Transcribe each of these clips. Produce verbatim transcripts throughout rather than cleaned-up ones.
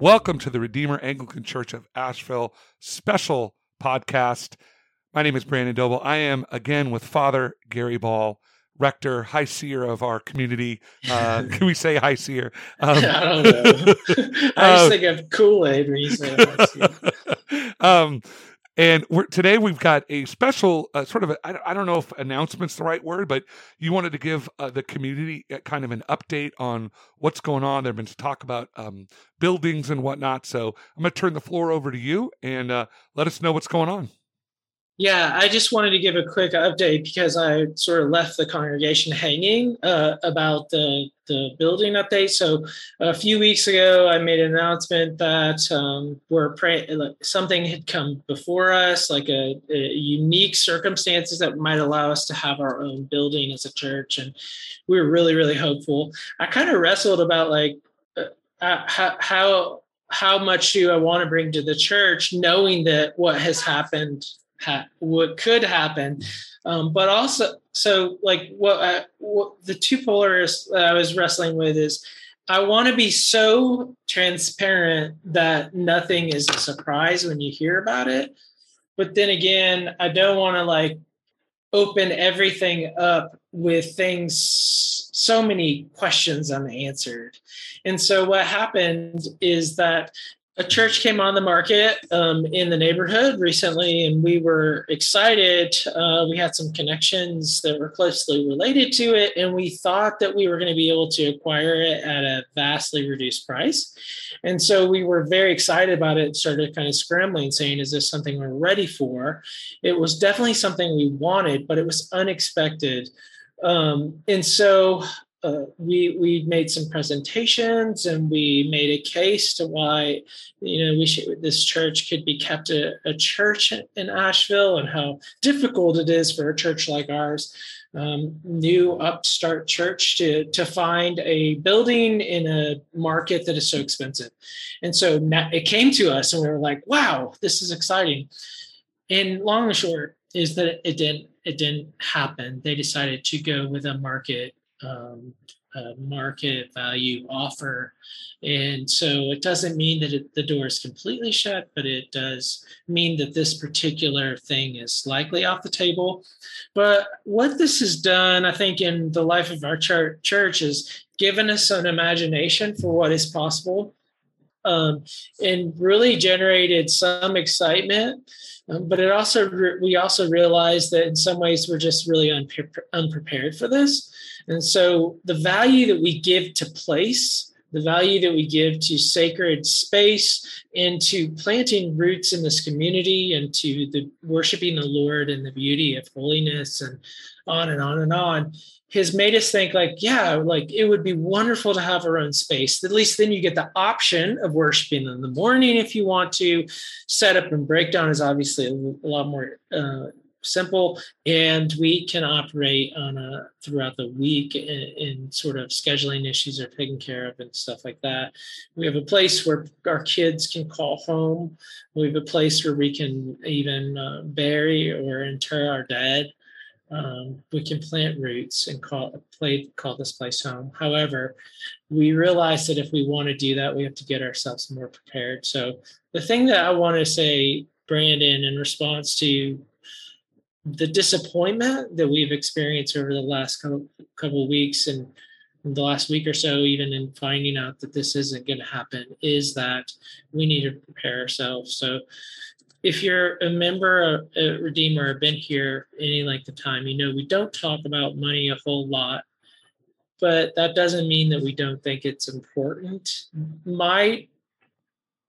Welcome to the Redeemer Anglican Church of Asheville special podcast. My name is Brandon Doble. I am again with Father Gary Ball, rector, high seer of our community. Uh, can we say high seer? Um, I don't know. I just um, think of Kool-Aid when you say high seer. um, And we're, today we've got a special uh, sort of, a, I, I don't know if announcement's the right word, but you wanted to give uh, the community kind of an update on what's going on. There have been talk about um, buildings and whatnot. So I'm going to turn the floor over to you and uh, let us know what's going on. Yeah, I just wanted to give a quick update because I sort of left the congregation hanging uh, about the, the building update. So a few weeks ago, I made an announcement that um, we're praying like something had come before us, like a, a unique circumstances that might allow us to have our own building as a church. And we were really, really hopeful. I kind of wrestled about like uh, how, how how much do I want to bring to the church, knowing that what has happened Ha- what could happen, um, but also so like what, I, what the two polarities that I was wrestling with is I want to be so transparent that nothing is a surprise when you hear about it, but then again I don't want to like open everything up with things, so many questions unanswered. And so what happened is that a church came on the market um, in the neighborhood recently, and we were excited. Uh, we had some connections that were closely related to it, and we thought that we were going to be able to acquire it at a vastly reduced price. And so we were very excited about it and started kind of scrambling, saying, is this something we're ready for? It was definitely something we wanted, but it was unexpected. Um, and so... Uh, we we made some presentations and we made a case to why, you know, we should, this church could be kept a, a church in Asheville and how difficult it is for a church like ours, um, new upstart church, to to find a building in a market that is so expensive. And so it came to us and we were like, wow, this is exciting. And long and short is that it didn't it didn't happen. They decided to go with a market Um, uh, market value offer. And so it doesn't mean that it, the door is completely shut, but it does mean that this particular thing is likely off the table. But what this has done, I think, in the life of our church, church is given us an imagination for what is possible, um, and really generated some excitement. Um, but it also re- we also realized that in some ways we're just really unpre- unprepared for this. And so the value that we give to place, the value that we give to sacred space, and to planting roots in this community, and to the worshiping the Lord and the beauty of holiness, and on and on and on, has made us think like, yeah, like it would be wonderful to have our own space. At least then you get the option of worshiping in the morning if you want to. Setup and breakdown is obviously a lot more uh, simple, and we can operate on a throughout the week in, in sort of scheduling issues are taken care of and stuff like that. We have a place where our kids can call home. We have a place where we can even uh, bury or inter our dead. Um, we can plant roots and call play call this place home. However, we realize that if we want to do that, we have to get ourselves more prepared. So the thing that I want to say, Brandon, in response to the disappointment that we've experienced over the last couple, couple of weeks and the last week or so, even in finding out that this isn't going to happen, is that we need to prepare ourselves. So if you're a member of Redeemer or been here any length of time, you know we don't talk about money a whole lot, but that doesn't mean that we don't think it's important. My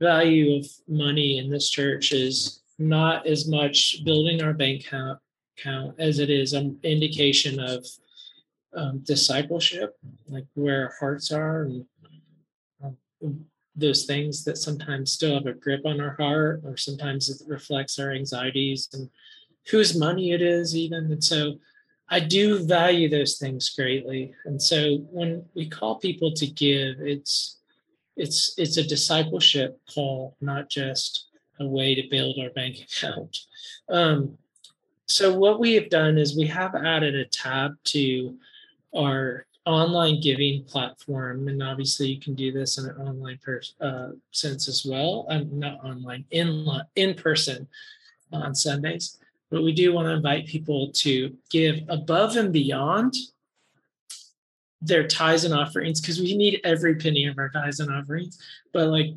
value of money in this church is not as much building our bank account, account as it is an indication of um, discipleship, like where our hearts are, and um, those things that sometimes still have a grip on our heart, or sometimes it reflects our anxieties and whose money it is even. And so I do value those things greatly. And so when we call people to give, it's it's it's a discipleship call, not just a way to build our bank account. Um, so what we have done is we have added a tab to our online giving platform, and obviously you can do this in an online per, uh, sense as well. Um, not online, in in person on Sundays. But we do want to invite people to give above and beyond their tithes and offerings, because we need every penny of our tithes and offerings. But like,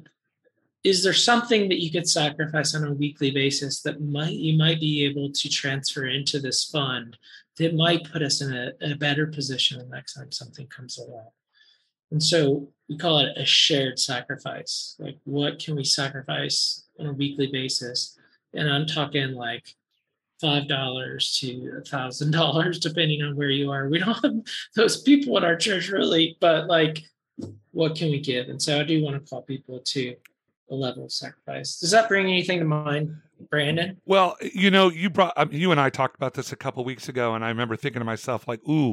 is there something that you could sacrifice on a weekly basis that might you might be able to transfer into this fund that might put us in a, a better position the next time something comes along? And so we call it a shared sacrifice. Like, what can we sacrifice on a weekly basis? And I'm talking like five dollars to one thousand dollars, depending on where you are. We don't have those people in our church really, but like, what can we give? And so I do want to call people to a level of sacrifice. Does that bring anything to mind, Brandon? Well, you know, you brought um, you and I talked about this a couple weeks ago, and I remember thinking to myself, like, ooh,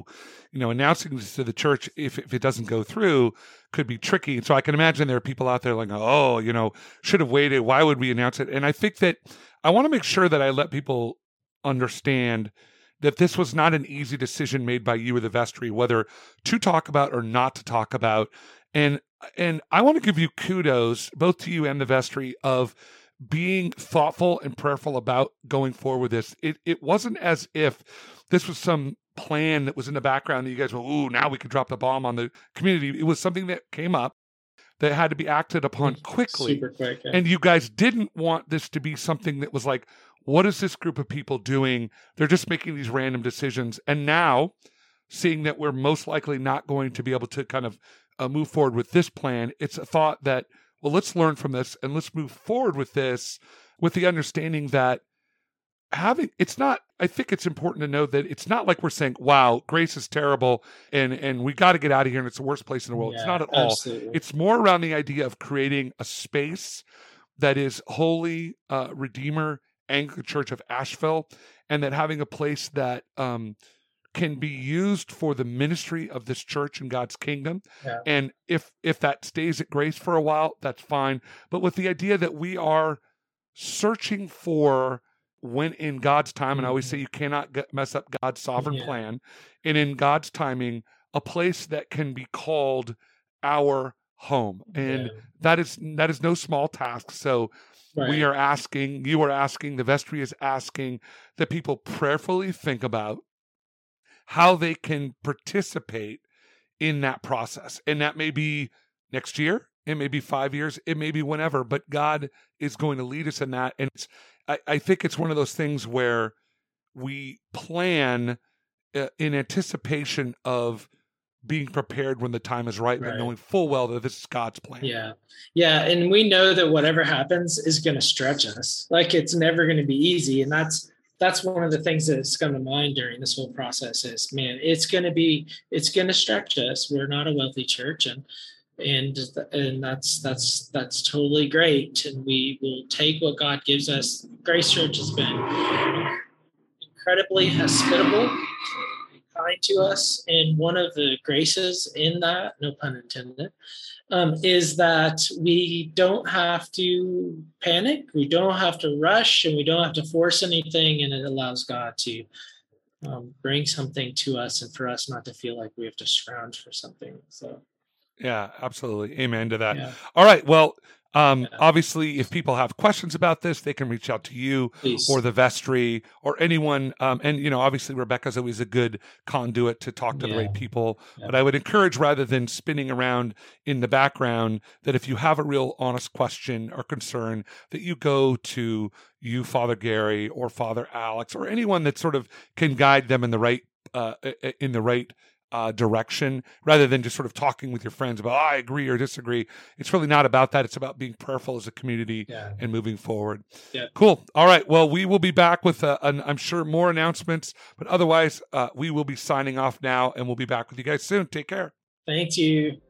you know, announcing this to the church, if, if it doesn't go through, could be tricky. So I can imagine there are people out there like, oh, you know, should have waited. Why would we announce it? And I think that I want to make sure that I let people understand that this was not an easy decision made by you or the vestry, whether to talk about or not to talk about. And and I want to give you kudos, both to you and the vestry, of being thoughtful and prayerful about going forward with this. It it wasn't as if this was some plan that was in the background that you guys were, ooh, now we could drop the bomb on the community. It was something that came up that had to be acted upon quickly. Super quick, yeah. And you guys didn't want this to be something that was like, what is this group of people doing? They're just making these random decisions. And now, seeing that we're most likely not going to be able to kind of uh, move forward with this plan, it's a thought that, well, let's learn from this and let's move forward with this with the understanding that having, it's not, I think it's important to know that it's not like we're saying, wow, grace is terrible and, and we got to get out of here and it's the worst place in the world. Yeah, it's not at absolutely. all. It's more around the idea of creating a space that is holy, uh, Redeemer Anglican Church of Asheville, and that having a place that um, can be used for the ministry of this church and God's kingdom. Yeah. And if if that stays at Grace for a while, that's fine. But with the idea that we are searching for, when in God's time, mm-hmm. and I always say you cannot get, mess up God's sovereign yeah. plan, and in God's timing, a place that can be called our home. And yeah. that is that is no small task. So right. we are asking, you are asking, the vestry is asking that people prayerfully think about how they can participate in that process. And that may be next year, it may be five years, it may be whenever, but God is going to lead us in that. And it's, I, I think it's one of those things where we plan uh, in anticipation of being prepared when the time is right, right, but knowing full well that this is God's plan. Yeah. Yeah. And we know that whatever happens is going to stretch us. Like, it's never going to be easy. And that's, that's one of the things that's come to mind during this whole process is, man, it's going to be, it's going to stretch us. We're not a wealthy church, and, and, and that's, that's, that's totally great. And we will take what God gives us. Grace Church has been incredibly hospitable, kind to us, and one of the graces in that, no pun intended, um, is that we don't have to panic, we don't have to rush, and we don't have to force anything, and it allows God to um, bring something to us and for us not to feel like we have to scrounge for something. So, yeah, absolutely. Amen to that. Yeah. All right. Well, Um, obviously, if people have questions about this, they can reach out to you Please. or the vestry or anyone. Um, and, you know, obviously, Rebecca's always a good conduit to talk to yeah. the right people. Yeah. But I would encourage, rather than spinning around in the background, that if you have a real honest question or concern, that you go to you, Father Gary, or Father Alex, or anyone that sort of can guide them in the right uh, in the right Uh, direction, rather than just sort of talking with your friends about, oh, I agree or disagree. It's really not about that. It's about being prayerful as a community yeah. and moving forward. Yeah. Cool. All right. Well, we will be back with, uh, an, I'm sure, more announcements, but otherwise, uh, we will be signing off now, and we'll be back with you guys soon. Take care. Thank you.